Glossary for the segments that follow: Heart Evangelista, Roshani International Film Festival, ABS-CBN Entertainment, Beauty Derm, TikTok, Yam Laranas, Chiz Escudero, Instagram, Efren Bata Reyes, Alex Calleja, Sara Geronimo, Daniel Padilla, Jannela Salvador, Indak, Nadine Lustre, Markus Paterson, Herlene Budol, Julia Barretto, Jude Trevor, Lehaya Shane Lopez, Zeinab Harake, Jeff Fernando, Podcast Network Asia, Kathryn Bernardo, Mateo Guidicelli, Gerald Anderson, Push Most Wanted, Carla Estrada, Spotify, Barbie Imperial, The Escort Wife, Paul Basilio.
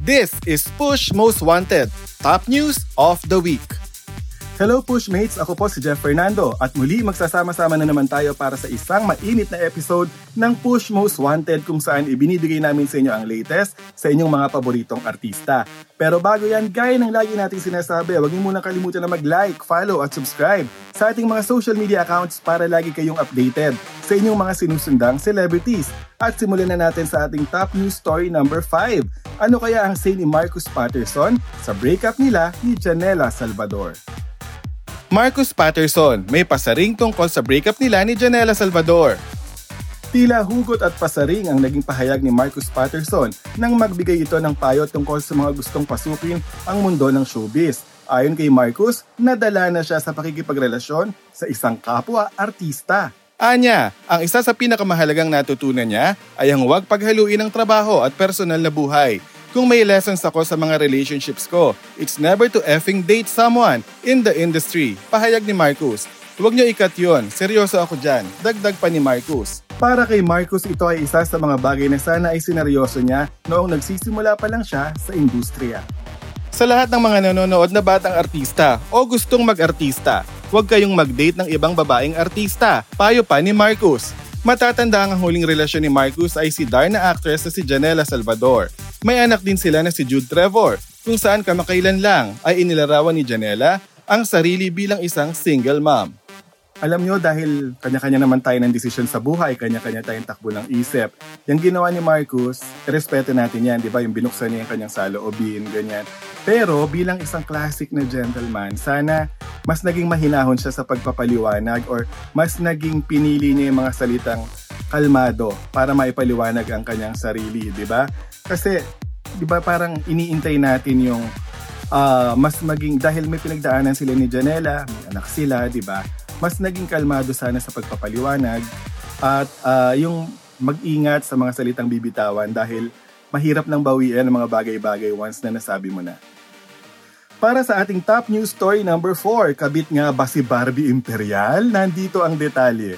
This is Push Most Wanted, Top News of the Week. Hello Push Mates, ako po si Jeff Fernando at muli magsasama-sama na naman tayo para sa isang mainit na episode ng Push Most Wanted kung saan ibinibigay namin sa inyo ang latest sa inyong mga paboritong artista. Pero bago yan, gaya ng lagi nating sinasabi, huwag niyo munang kalimutan na mag-like, follow at subscribe sa ating mga social media accounts para lagi kayong updated sa inyong mga sinusundang celebrities. At simulan na natin sa ating top news story number 5. Ano kaya ang say ni Markus Paterson sa breakup nila ni Jannela Salvador? Markus Paterson, may pasaring tungkol sa breakup nila ni Jannela Salvador. Tila hugot at pasaring ang naging pahayag ni Markus Paterson nang magbigay ito ng payo tungkol sa mga gustong pasukin ang mundo ng showbiz. Ayon kay Markus, nadala na siya sa pakikipagrelasyon sa isang kapwa-artista. Anya, ang isa sa pinakamahalagang natutunan niya ay ang huwag paghaluin ang trabaho at personal na buhay. Kung may lessons ako sa mga relationships ko, it's never to effing date someone in the industry. Pahayag ni Markus. Huwag niyo ikat yun, seryoso ako dyan. Dagdag pa ni Markus. Para kay Markus, ito ay isa sa mga bagay na sana ay sineryoso niya noong nagsisimula pa lang siya sa industriya. Sa lahat ng mga nanonood na batang artista o gustong mag-artista, huwag kayong mag-date ng ibang babaeng artista, payo pa ni Markus. Matatanda ang huling relasyon ni Markus ay si star na actress na si Jannela Salvador. May anak din sila na si Jude Trevor, kung saan kamakailan lang ay inilarawan ni Jannela ang sarili bilang isang single mom. Alam nyo, dahil kanya-kanya naman tayo ng desisyon sa buhay, kanya-kanya tayong takbo ng isip. Yung ginawa ni Markus, respeto natin yan, di ba? Yung binuksan niya yung kanyang saloobin, ganyan. Pero bilang isang classic na gentleman, sana mas naging mahinahon siya sa pagpapaliwanag or mas naging pinili niya yung mga salitang kalmado para maipaliwanag ang kanyang sarili, di ba? Kasi, di ba parang iniintay natin yung mas maging, dahil may pinagdaanan sila ni Jannela, may anak sila, di ba? Mas naging kalmado sana sa pagpapaliwanag at yung mag-ingat sa mga salitang bibitawan dahil mahirap nang bawian ang mga bagay-bagay once na nasabi mo na. Para sa ating top news story number 4, kabit nga ba si Barbie Imperial? Nandito ang detalye.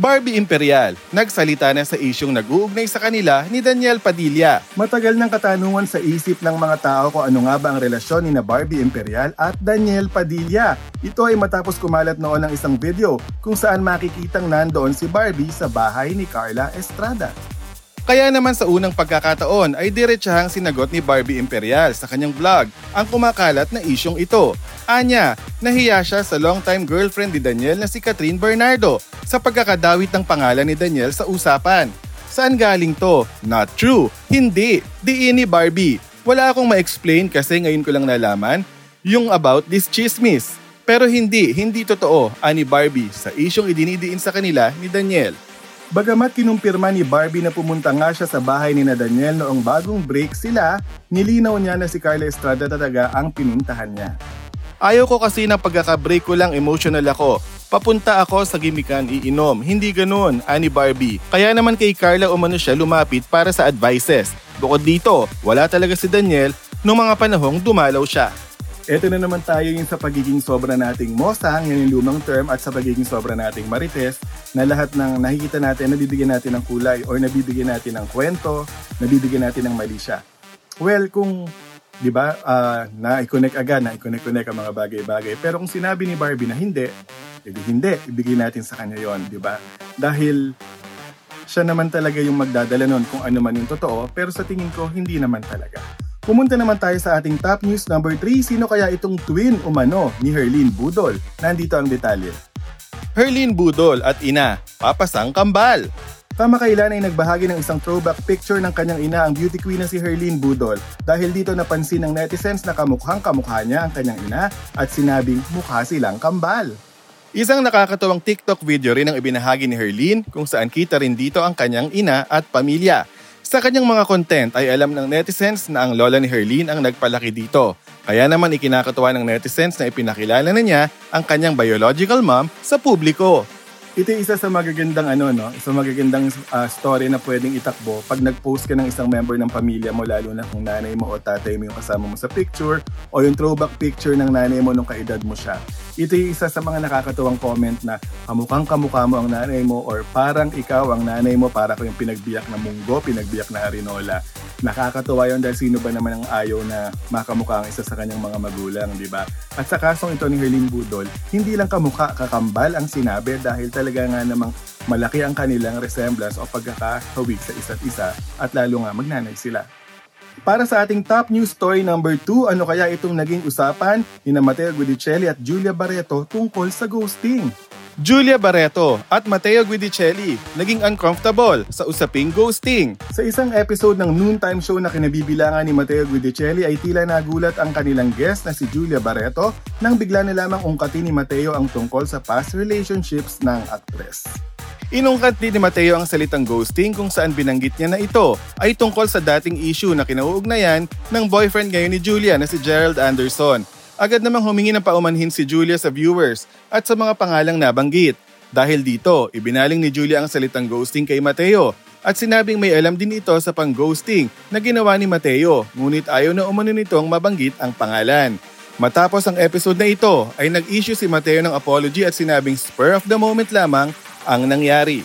Barbie Imperial, nagsalita na sa isyong nag-uugnay sa kanila ni Daniel Padilla. Matagal ng katanungan sa isip ng mga tao kung ano nga ba ang relasyon ni na Barbie Imperial at Daniel Padilla. Ito ay matapos kumalat noon ng isang video kung saan makikitang nandoon si Barbie sa bahay ni Carla Estrada. Kaya naman sa unang pagkakataon ay diretsahang sinagot ni Barbie Imperial sa kanyang vlog ang kumakalat na isyong ito. Anya, nahiya siya sa long-time girlfriend ni Daniel na si Kathryn Bernardo sa pagkakadawit ng pangalan ni Daniel sa usapan. Saan galing to? Not true. Hindi. Diin ni Barbie. Wala akong ma-explain kasi ngayon ko lang nalaman yung about this chismis. Pero hindi totoo, ani Barbie sa isyong idinidiin sa kanila ni Daniel. Bagamat kinumpirma ni Barbie na pumunta nga siya sa bahay ni na Daniel noong bagong break sila, nilinaw niya na si Carla Estrada talaga ang pinuntahan niya. Ayaw ko kasi na pagkaka-break ko lang emotional ako. Papunta ako sa gimikan iinom. Hindi ganun, ani Barbie. Kaya naman kay Carla umano siya lumapit para sa advices. Bukod dito, wala talaga si Daniel noong mga panahong dumalaw siya. Eto na naman tayo yung sa pagiging sobra nating mosang, yan yung lumang term, at sa pagiging sobra nating marites na lahat ng nakikita natin, nabibigyan natin ng kulay or nabibigyan natin ng kwento, nabibigyan natin ng mali siya. Well, kung, di ba, na-connect ang mga bagay-bagay. Pero kung sinabi ni Barbie na hindi, edi hindi, ibigay natin sa kanya yon, di ba? Dahil siya naman talaga yung magdadala nun kung ano man yung totoo, pero sa tingin ko, hindi naman talaga. Pumunta naman tayo sa ating top news number 3. Sino kaya itong twin umano ni Herlene Budol? Nandito ang detalye. Herlene Budol at ina, papasang kambal. Kamakailan ay nagbahagi ng isang throwback picture ng kanyang ina ang beauty queen na si Herlene Budol dahil dito napansin ng netizens na kamukhang-kamukha niya ang kanyang ina at sinabing mukha silang kambal. Isang nakakatawang TikTok video rin ang ibinahagi ni Herlene kung saan kita rin dito ang kanyang ina at pamilya. Sa kanyang mga content ay alam ng netizens na ang lola ni Herlene ang nagpalaki dito. Kaya naman ikinakatuwa ng netizens na ipinakilala na niya ang kanyang biological mom sa publiko. Ito isa sa magagandang story na pwedeng itakbo pag nag-post ka ng isang member ng pamilya mo, lalo na kung nanay mo o tatay mo yung kasama mo sa picture o yung throwback picture ng nanay mo nung kaedad mo siya. Ito yung isa sa mga nakakatuwang comment na kamukhang kamukha mo ang nanay mo or parang ikaw ang nanay mo, para ko yung pinagbiyak na munggo, pinagbiyak na harinola. Nakakatuwa yun dahil sino ba naman ang ayaw na makamukha ang isa sa kanyang mga magulang, di ba? At sa kasong ito ni Herlene Budol, hindi lang kamukha, kakambal ang sinabi dahil talaga nga namang malaki ang kanilang resemblance o pagkakahawig sa isa't isa, at lalo nga magnanay sila. Para sa ating top news story number 2, ano kaya itong naging usapan ni Mateo Guidicelli at Julia Barretto tungkol sa ghosting? Julia Barretto at Mateo Guidicelli naging uncomfortable sa usaping ghosting. Sa isang episode ng noontime show na kinabibilangan ni Mateo Guidicelli ay tila nagulat ang kanilang guest na si Julia Barretto nang bigla na lamang ungkati ni Mateo ang tungkol sa past relationships ng actress. Inungkat din ni Mateo ang salitang ghosting, kung saan binanggit niya na ito ay tungkol sa dating issue na kinauugnayan ng boyfriend ngayon ni Julia na si Gerald Anderson. Agad namang humingi ng paumanhin si Julia sa viewers at sa mga pangalang nabanggit. Dahil dito, ibinaling ni Julia ang salitang ghosting kay Mateo at sinabing may alam din ito sa pang-ghosting na ginawa ni Mateo, ngunit ayaw na umano nitong mabanggit ang pangalan. Matapos ang episode na ito ay nag-issue si Mateo ng apology at sinabing spur of the moment lamang ang nangyari.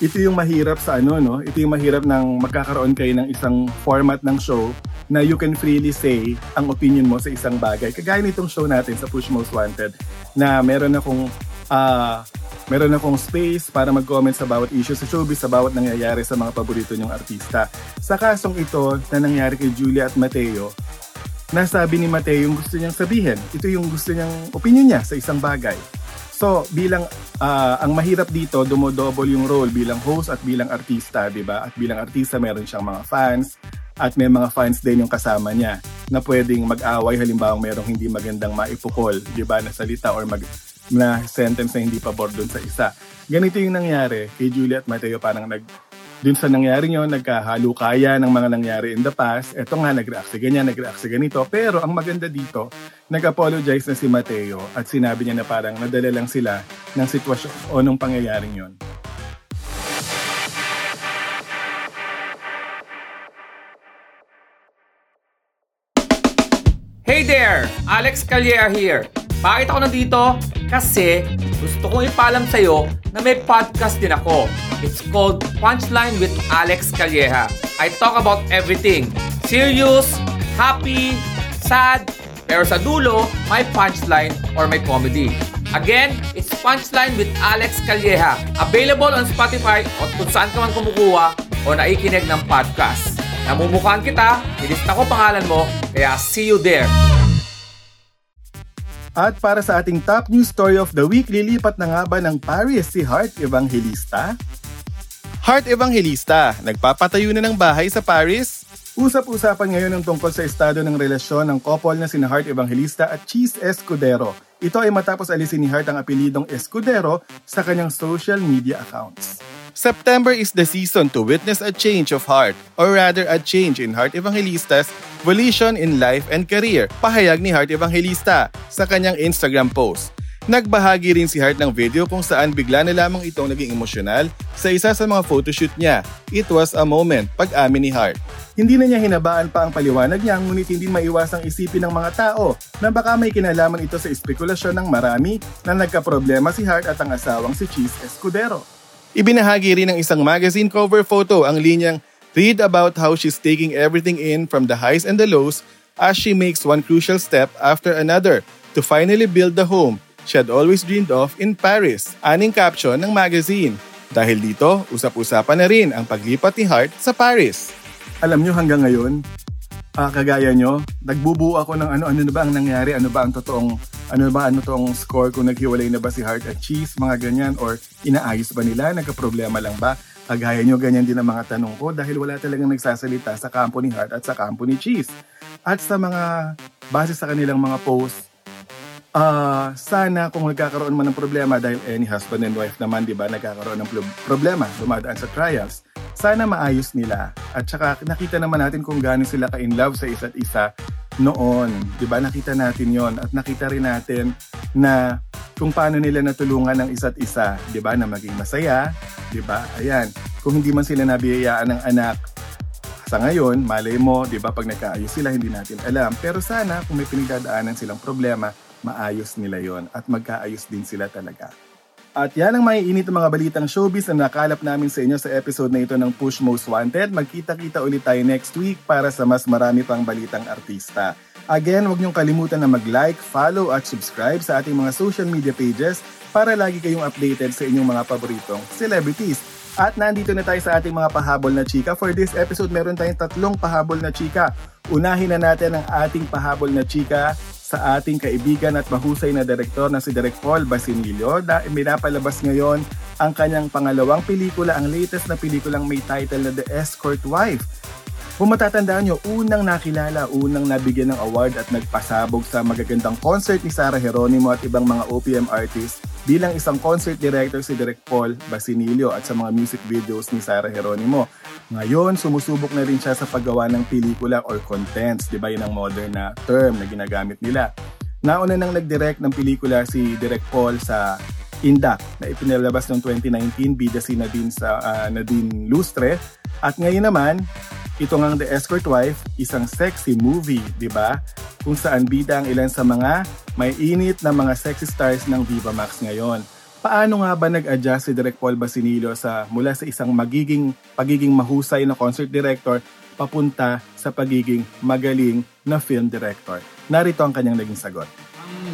Ito yung mahirap sa Ito yung mahirap ng magkakaroon kayo ng isang format ng show na you can freely say ang opinion mo sa isang bagay. Kagaya nitong show natin sa Push Most Wanted na meron akong space para mag-comment sa bawat issue sa showbiz, sa bawat nangyayari sa mga paborito niyong artista. Sa kasong ito na nangyari kay Julia at Mateo, nasabi ni Mateo yung gusto niyang sabihin. Ito yung gusto niyang opinion niya sa isang bagay. So, bilang ang mahirap dito, dumodouble yung role bilang host at bilang artista, di ba? At bilang artista, meron siyang mga fans at may mga fans din yung kasama niya na pwedeng mag-away, halimbawa merong hindi magandang maipukol, di ba, na salita or na sentence na hindi pabor dun sa isa. Ganito yung nangyari kay Julia at Mateo, parang dun sa nangyari yon, nagkahalo-kaya ng mga nangyari in the past. Eto nga, nag-react si ganyan, nag-react si ganito. Pero ang maganda dito, nag-apologize na si Mateo at sinabi niya na parang nadala lang sila ng sitwasyon o nung pangyayaring yon. Hey there! Alex Calleja here. Bakit ako nandito? Kasi gusto kong ipaalam sa'yo na may podcast din ako. It's called Punchline with Alex Calleja. I talk about everything. Serious, happy, sad, pero sa dulo, may punchline or may comedy. Again, it's Punchline with Alex Calleja. Available on Spotify o kung saan ka man kumukuha o naikinig ng podcast. Namumukhaan kita, nilista ko pangalan mo, kaya see you there. At para sa ating top news story of the week, lilipat na nga ba ng Paris si Heart Evangelista? Heart Evangelista, nagpapatayo na ng bahay sa Paris? Usap-usapan ngayon ang tungkol sa estado ng relasyon ng couple na sina Heart Evangelista at Chiz Escudero. Ito ay matapos alisin ni Heart ang apelidong Escudero sa kanyang social media accounts. September is the season to witness a change of heart, or rather a change in Heart Evangelista's volition in life and career, pahayag ni Heart Evangelista sa kanyang Instagram post. Nagbahagi rin si Heart ng video kung saan bigla na lamang itong naging emosyonal sa isa sa mga photoshoot niya. It was a moment, pag-amin ni Heart. Hindi na niya hinabaan pa ang paliwanag niya, ngunit hindi maiwasang isipin ng mga tao na baka may kinalaman ito sa espekulasyon ng marami na nagkaproblema si Heart at ang asawang si Chiz Escudero. Ibinahagi rin ng isang magazine cover photo ang linyang "Read about how she's taking everything in from the highs and the lows as she makes one crucial step after another to finally build the home she had always dreamed of in Paris," aning caption ng magazine. Dahil dito, usap-usapan na rin ang paglipat ni Heart sa Paris. Alam nyo hanggang ngayon, kagaya nyo, nagbubuo ako ng ano ba ang totoong score, kung naghiwalay na ba si Heart at Chiz, mga ganyan, or inaayos ba nila, nagkaproblema lang ba? Kagaya nyo, ganyan din ang mga tanong ko dahil wala talagang nagsasalita sa kampo ni Heart at sa kampo ni Chiz. At sa mga, base sa kanilang mga posts, sana kung nagkakaroon man ng problema, dahil any husband and wife naman, di ba, nagkakaroon ng problema, dumadaan sa trials, sana maayos nila. At saka nakita naman natin kung gaano sila ka-in love sa isa't isa noon. Diba? Nakita natin yon at nakita rin natin na kung paano nila natulungan ng isa't isa. Diba? Na maging masaya. Diba? Ayan. Kung hindi man sila nabiyayaan ng anak sa ngayon, malay mo, diba? Pag nagkaayos sila, hindi natin alam. Pero sana, kung may pinagdadaanan silang problema, maayos nila yon at magkaayos din sila talaga. At yan ang maiinit ng mga balitang showbiz na nakalap namin sa inyo sa episode na ito ng Push Most Wanted. Magkita-kita ulit tayo next week para sa mas marami pang balitang artista. Again, huwag niyong kalimutan na mag-like, follow at subscribe sa ating mga social media pages para lagi kayong updated sa inyong mga paboritong celebrities. At nandito na tayo sa ating mga pahabol na chika. For this episode, meron tayong 3 pahabol na chika. Unahin na natin ang ating pahabol na chika sa ating kaibigan at mahusay na direktor na si Direk Paul Basilio. Minapalabas ngayon ang kanyang pangalawang pelikula, ang latest na pelikulang may title na The Escort Wife. Kung matatandaan nyo, unang nakilala, unang nabigyan ng award at nagpasabog sa magagandang concert ni Sara Geronimo at ibang mga OPM artists bilang isang concert director si Direk Paul Basilio at sa mga music videos ni Sara Geronimo. Ngayon, sumusubok na rin siya sa paggawa ng pelikula or contents, diba yun ang modern na term na ginagamit nila. Nauna nang nag-direct ng pelikula si Direk Paul sa Indak na ipinalabas noong 2019 bida si Nadine Lustre. At ngayon naman, ito ngang The Escort Wife, isang sexy movie, diba? Kung saan bida ang ilan sa mga may init na mga sexy stars ng Viva Max ngayon. Paano nga ba nag-adjust si Direk Paul Basilio mula sa isang pagiging mahusay na concert director papunta sa pagiging magaling na film director? Narito ang kanyang naging sagot.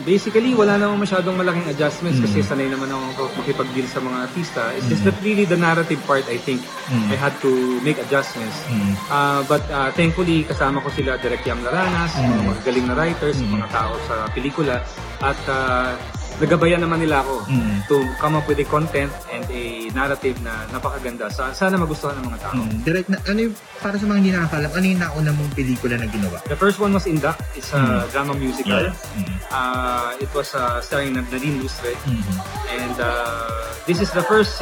Basically, wala namang masyadong malaking adjustments kasi sanay naman ako makipag-deal sa mga artista. It's just not really the narrative part, I think. I had to make adjustments. But thankfully, kasama ko sila Direk Yam Laranas, mga galing na writers, mga tao sa pelikula. At nagabayan naman nila ako to come up with a content and a narrative na napakaganda. Sana magustuhan ng mga tao. Direct na, ano yung, para sa mga hindi nakakalam, ano yung nauna mong pelikula na ginawa? The first one was Indak. It's a drama musical. It was starring Nadine Lustre. And this is the first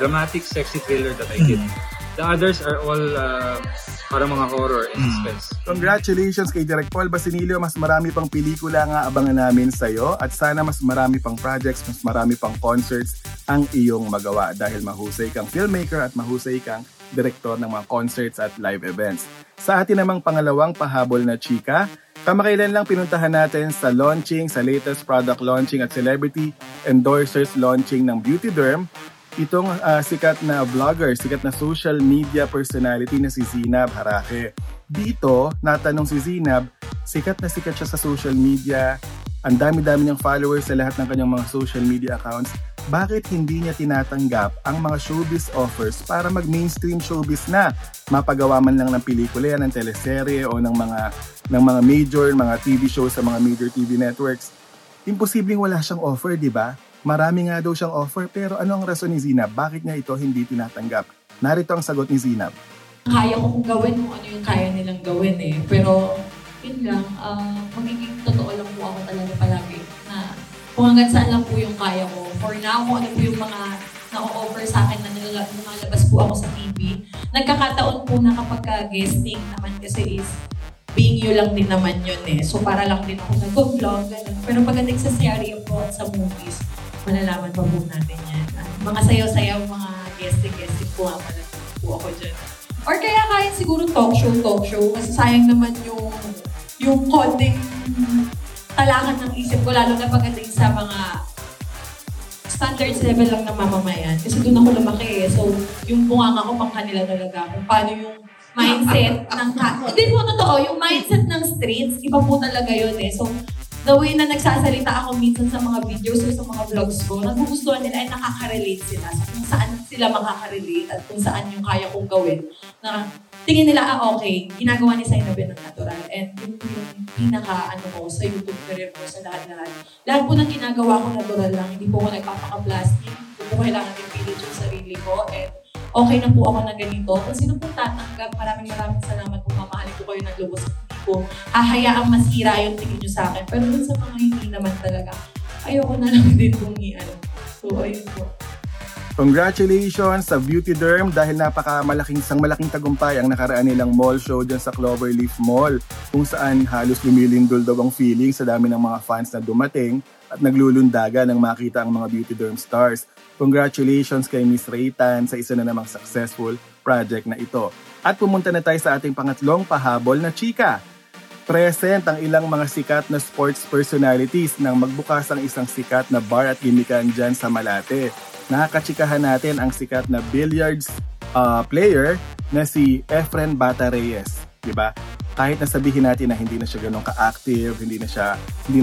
dramatic sexy thriller that I did. The others are all para mga horror and suspense. Congratulations kay Direk Paul Basilio. Mas marami pang pelikula nga abangan namin sa'yo at sana mas marami pang projects, mas marami pang concerts ang iyong magawa dahil mahusay kang filmmaker at mahusay kang direktor ng mga concerts at live events. Sa atin namang pangalawang pahabol na chika, kamakailan lang pinuntahan natin sa launching, sa latest product launching at celebrity endorsers launching ng Beauty Derm, itong sikat na vlogger, sikat na social media personality na si Zeinab Harake. Dito, natanong si Zeinab, sikat na sikat siya sa social media. Ang dami-dami niyang followers sa lahat ng kanyang mga social media accounts. Bakit hindi niya tinatanggap ang mga showbiz offers para mag-mainstream showbiz na? Mapagawa man lang ng pelikula yan, ng teleserye o ng mga major, mga TV shows sa mga major TV networks. Imposibleng wala siyang offer, di ba? Marami nga daw siyang offer, pero ano ang rason ni Zeinab? Bakit niya ito hindi tinatanggap? Narito ang sagot ni Zeinab. Kaya kong gawin kung ano yung kaya nilang gawin eh. Pero, yun lang, magiging totoo lang po ako talaga palagi. Na kung hanggang saan lang po yung kaya ko. For now, kung ano po yung mga na-offer sa akin na nalalabas po ako sa TV. Nagkakataon po na kapag guesting naman kasi is being you lang din naman yun eh. So, para lang din ako nag-vlog, ganun. Pero pag nagsasyari ako sa movies, malalaman pa po natin yan. Mga sayaw-sayaw, mga guesting po ang malalaman po ako dyan. Or kaya kahit siguro talk show. Kasi sayang naman yung konting talakan ng isip ko, lalo na pagdating sa mga standards level lang ng mamamayan. Kasi doon ako lumaki eh. So, yung bunganga ko pang kanila talaga. Kung paano yung mindset ng... Hindi po totoo, yung mindset ng streets, iba po talaga yun eh. So, the way na nagsasalita ako minsan sa mga videos or sa mga vlogs ko, nagugustuhan nila ay nakaka-relate sila. So kung saan sila makaka-relate at kung saan yung kaya kong gawin. Na tingin nila, okay, ginagawa ni Zeinab ng natural. And yung pinaka-ano ko sa YouTube career ko, sa lahat-lahat. Lahat po ng ginagawa ko natural lang. Hindi po ko nagpapaka-plastic. Hindi po kailangan ipilit yung sarili ko. And okay na po ako na ganito. Kung sino po tatanggap, maraming salamat po. Mamahalin ko kayo ng lubos. Ko, hahayaang masira yung tingin nyo sa akin. Pero dun sa mga hindi naman talaga, ayoko na lang din kung i-ano. So, ayun po. Congratulations sa Beauty Derm dahil malaking tagumpay ang nakaraan nilang mall show dyan sa Cloverleaf Mall, kung saan halos lumilindol daw ang feeling sa dami ng mga fans na dumating at naglulundaga nang makita ang mga Beauty Derm stars. Congratulations kay Miss Raytan sa isa na namang successful project na ito. At pumunta na tayo sa ating pangatlong pahabol na chika. Present ang ilang mga sikat na sports personalities nang magbukas ang isang sikat na bar at gimikan dyan sa Malate. Nakakachikahan natin ang sikat na billiards player na si Efren Bata Reyes, diba? Kahit nasabihin natin na hindi na siya ganun ka-active, hindi na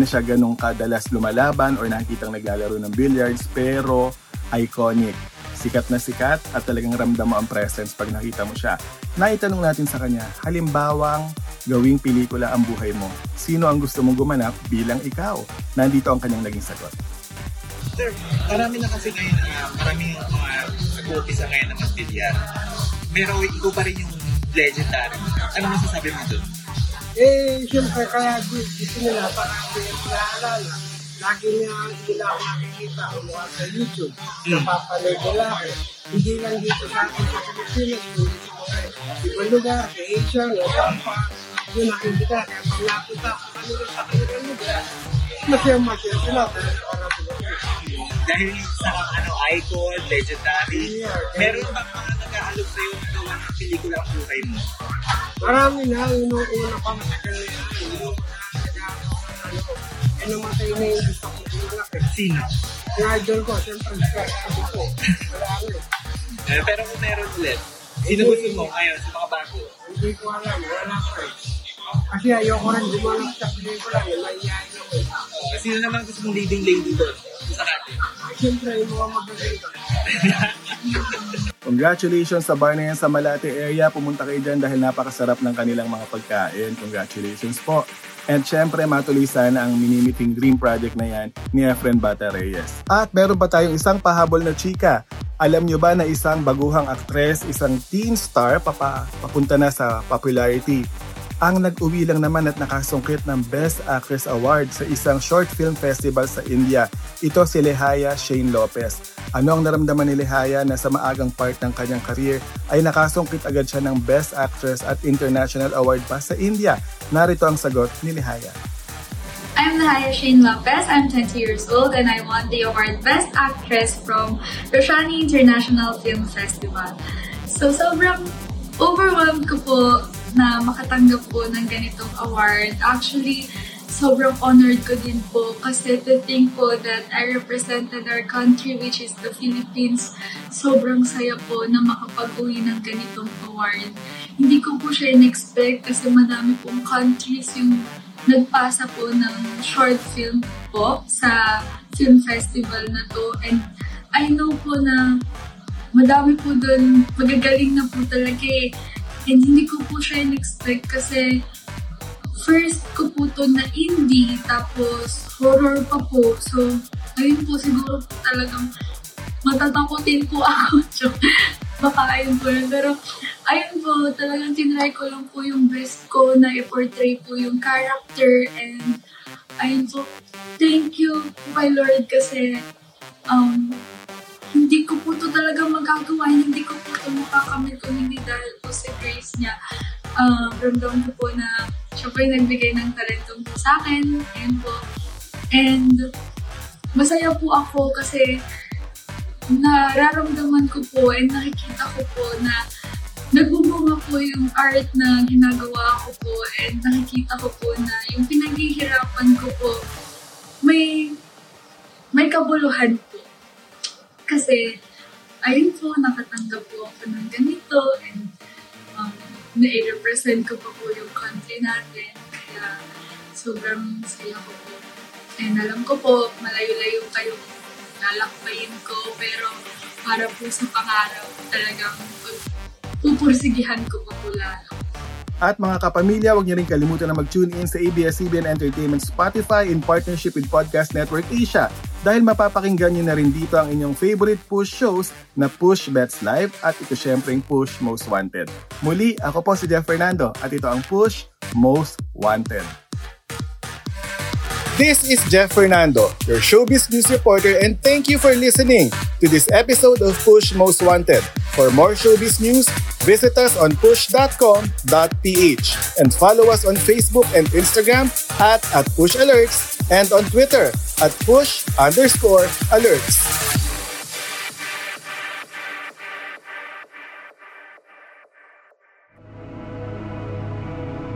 siya ganun kadalas lumalaban or nakikitang naglalaro ng billiards, pero iconic. Sikat na sikat at talagang ramdam mo ang presence pag nakita mo siya. Naitanong natin sa kanya, halimbawang gawing pelikula ang buhay mo, sino ang gusto mong gumanap bilang ikaw? Nandito ang kanyang naging sagot. Sir, marami na kasi ngayon, maraming nag-uumpisa ngayon ng magbilya. Pero ikaw pa rin yung legendary. Ano masasabi mo doon? Eh, siyempre kaya gusto nila parang pinaalala. Lagi niya sila ako nakikita ang mga sa YouTube. Napapalay ko lang. Hindi lang dito sa akin sa Pilipinas. Ibang lugar, sa Asia, o Japan. Yung nakikita, kaya pag nakita ako kanila sa kanilang lugar, masaya sila. Dahil sa icon, legendary, meron bang mga nag-aalok sa'yo na gawa ng pelikula ang buhay mo? Marami na, inuuna pa matagal na yan. Inuuna na namatay na yung gusto ko ng malaki. Sino? Yung idol ko, siyempre, sabi ko, marami. Pero kung meron ulit, sino gusto mo ngayon sa mga bago? Hindi ko alam, wala ko. Kasi ayoko rin gumanap sa pelikula, yung mayayain ako. Sino naman gusto mong leading lady doon? Siyempre, yung mga magaganda. Congratulations sa bar na yan sa Malate area. Pumunta kayo dyan dahil napakasarap ng kanilang mga pagkain. Congratulations po. And siyempre, matuloy sana ang mini-meeting dream project na yan ni Efren Bata Reyes. At meron pa tayong isang pahabol na chika. Alam nyo ba na isang baguhang aktres, isang teen star, papunta na sa popularity? Ang nag-uwi lang naman at nakasungkit ng Best Actress Award sa isang short film festival sa India. Ito si Lehaya Shane Lopez. Ano ang naramdaman ni Lehaya na sa maagang part ng kanyang career ay nakasungkit agad siya ng Best Actress at International Award pa sa India? Narito ang sagot ni Lehaya. I'm Lehaya Shane Lopez. I'm 20 years old and I won the award Best Actress from Roshani International Film Festival. So sobrang overwhelmed ko po na makatanggap po ng ganitong award. Actually, sobrang honored ko din po kasi to think po that I represented our country, which is the Philippines. Sobrang saya po na makapag-uwi ng ganitong award. Hindi ko po siya in-expect kasi madami pong countries yung nagpasa po ng short film po sa film festival na to. And I know po na madami po doon, magagaling na po talaga eh. And hindi ko po siya in-expect kasi first ko po to na indie, tapos horror pa po. So, ayun po siguro po talagang matatakotin po ako. Baka ayun po yun. Pero ayun po, talagang tinry ko lang po yung best ko na i-portray po yung character. And ayun po, thank you my Lord kasi hindi ko po ito talaga magagawa, hindi ko po ito makakamit kung hindi dahil po sa grace niya. Ramdam ko po na siya po yung nagbigay ng talentong po sa akin. Ayan po. And masaya po ako kasi nararamdaman ko po and nakikita ko po na nagbubunga po yung art na ginagawa ko po and nakikita ko po na yung pinaghihirapan ko po may kabuluhan po. Kasi, ayun po, nakatanggap po ako ng ganito and na-represent ko pa po yung country natin. Kaya, sobrang saya ko po. And alam ko po, malayo-layo kayong lalakbayin ko, pero para po sa pangarap, talagang pupursigihan ko pa po lalo. At mga kapamilya, huwag niyo rin kalimutan na mag-tune in sa ABS-CBN Entertainment Spotify in partnership with Podcast Network Asia dahil mapapakinggan niyo na rin dito ang inyong favorite push shows na Push Bets Live at ito syempreng Push Most Wanted. Muli, ako po si Jeff Fernando at ito ang Push Most Wanted. This is Jeff Fernando, your showbiz news reporter, and thank you for listening. to this episode of Push Most Wanted. For more showbiz news, visit us on push.com.ph and follow us on Facebook and Instagram at @pushalerts and on Twitter at @push_alerts.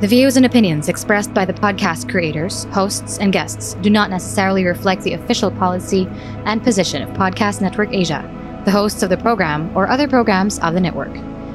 The views and opinions expressed by the podcast creators, hosts, and guests do not necessarily reflect the official policy and position of Podcast Network Asia, the hosts of the program, or other programs of the network.